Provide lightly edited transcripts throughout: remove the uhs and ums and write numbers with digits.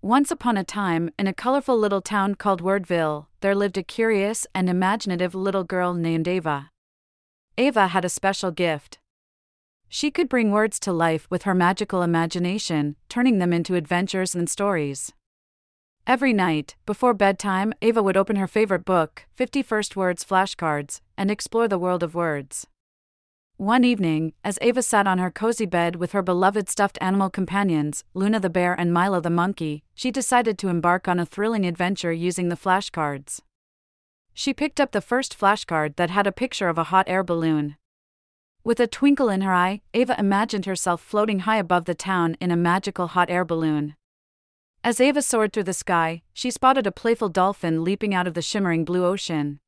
Once upon a time, in a colorful little town called Wordville, there lived a curious and imaginative little girl named Ava. Ava had a special gift. She could bring words to life with her magical imagination, turning them into adventures and stories. Every night, before bedtime, Ava would open her favorite book, 51st Words Flashcards, and explore the world of words. One evening, as Ava sat on her cozy bed with her beloved stuffed animal companions, Luna the bear and Milo the monkey, she decided to embark on a thrilling adventure using the flashcards. She picked up the first flashcard that had a picture of a hot air balloon. With a twinkle in her eye, Ava imagined herself floating high above the town in a magical hot air balloon. As Ava soared through the sky, she spotted a playful dolphin leaping out of the shimmering blue ocean.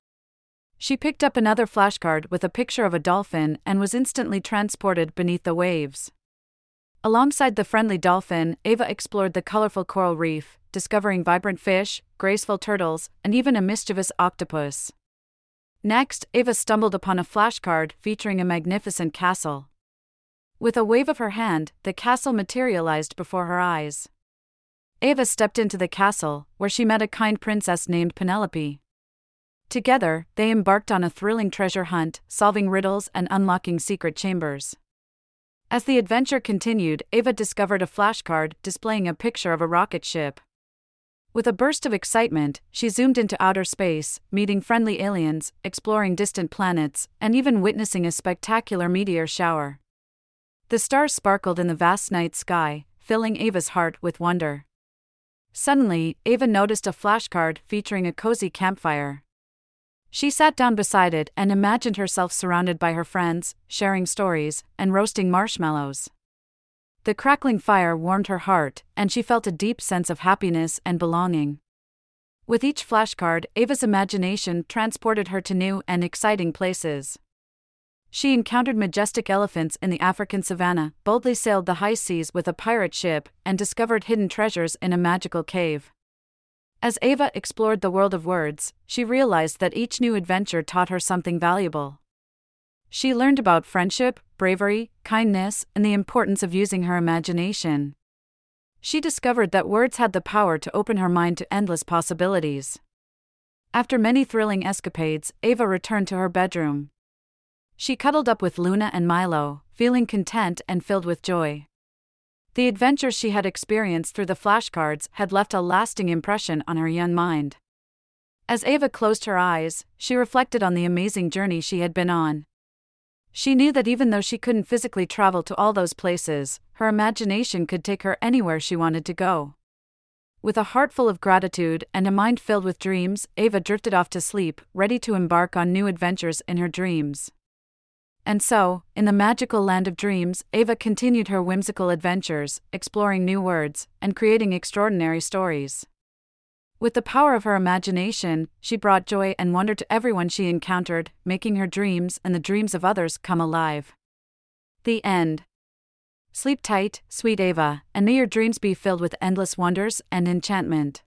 She picked up another flashcard with a picture of a dolphin and was instantly transported beneath the waves. Alongside the friendly dolphin, Ava explored the colorful coral reef, discovering vibrant fish, graceful turtles, and even a mischievous octopus. Next, Ava stumbled upon a flashcard featuring a magnificent castle. With a wave of her hand, the castle materialized before her eyes. Ava stepped into the castle, where she met a kind princess named Penelope. Together, they embarked on a thrilling treasure hunt, solving riddles and unlocking secret chambers. As the adventure continued, Ava discovered a flashcard displaying a picture of a rocket ship. With a burst of excitement, she zoomed into outer space, meeting friendly aliens, exploring distant planets, and even witnessing a spectacular meteor shower. The stars sparkled in the vast night sky, filling Ava's heart with wonder. Suddenly, Ava noticed a flashcard featuring a cozy campfire. She sat down beside it and imagined herself surrounded by her friends, sharing stories, and roasting marshmallows. The crackling fire warmed her heart, and she felt a deep sense of happiness and belonging. With each flashcard, Ava's imagination transported her to new and exciting places. She encountered majestic elephants in the African savannah, boldly sailed the high seas with a pirate ship, and discovered hidden treasures in a magical cave. As Ava explored the world of words, she realized that each new adventure taught her something valuable. She learned about friendship, bravery, kindness, and the importance of using her imagination. She discovered that words had the power to open her mind to endless possibilities. After many thrilling escapades, Ava returned to her bedroom. She cuddled up with Luna and Milo, feeling content and filled with joy. The adventures she had experienced through the flashcards had left a lasting impression on her young mind. As Ava closed her eyes, she reflected on the amazing journey she had been on. She knew that even though she couldn't physically travel to all those places, her imagination could take her anywhere she wanted to go. With a heart full of gratitude and a mind filled with dreams, Ava drifted off to sleep, ready to embark on new adventures in her dreams. And so, in the magical land of dreams, Ava continued her whimsical adventures, exploring new words, and creating extraordinary stories. With the power of her imagination, she brought joy and wonder to everyone she encountered, making her dreams and the dreams of others come alive. The end. Sleep tight, sweet Ava, and may your dreams be filled with endless wonders and enchantment.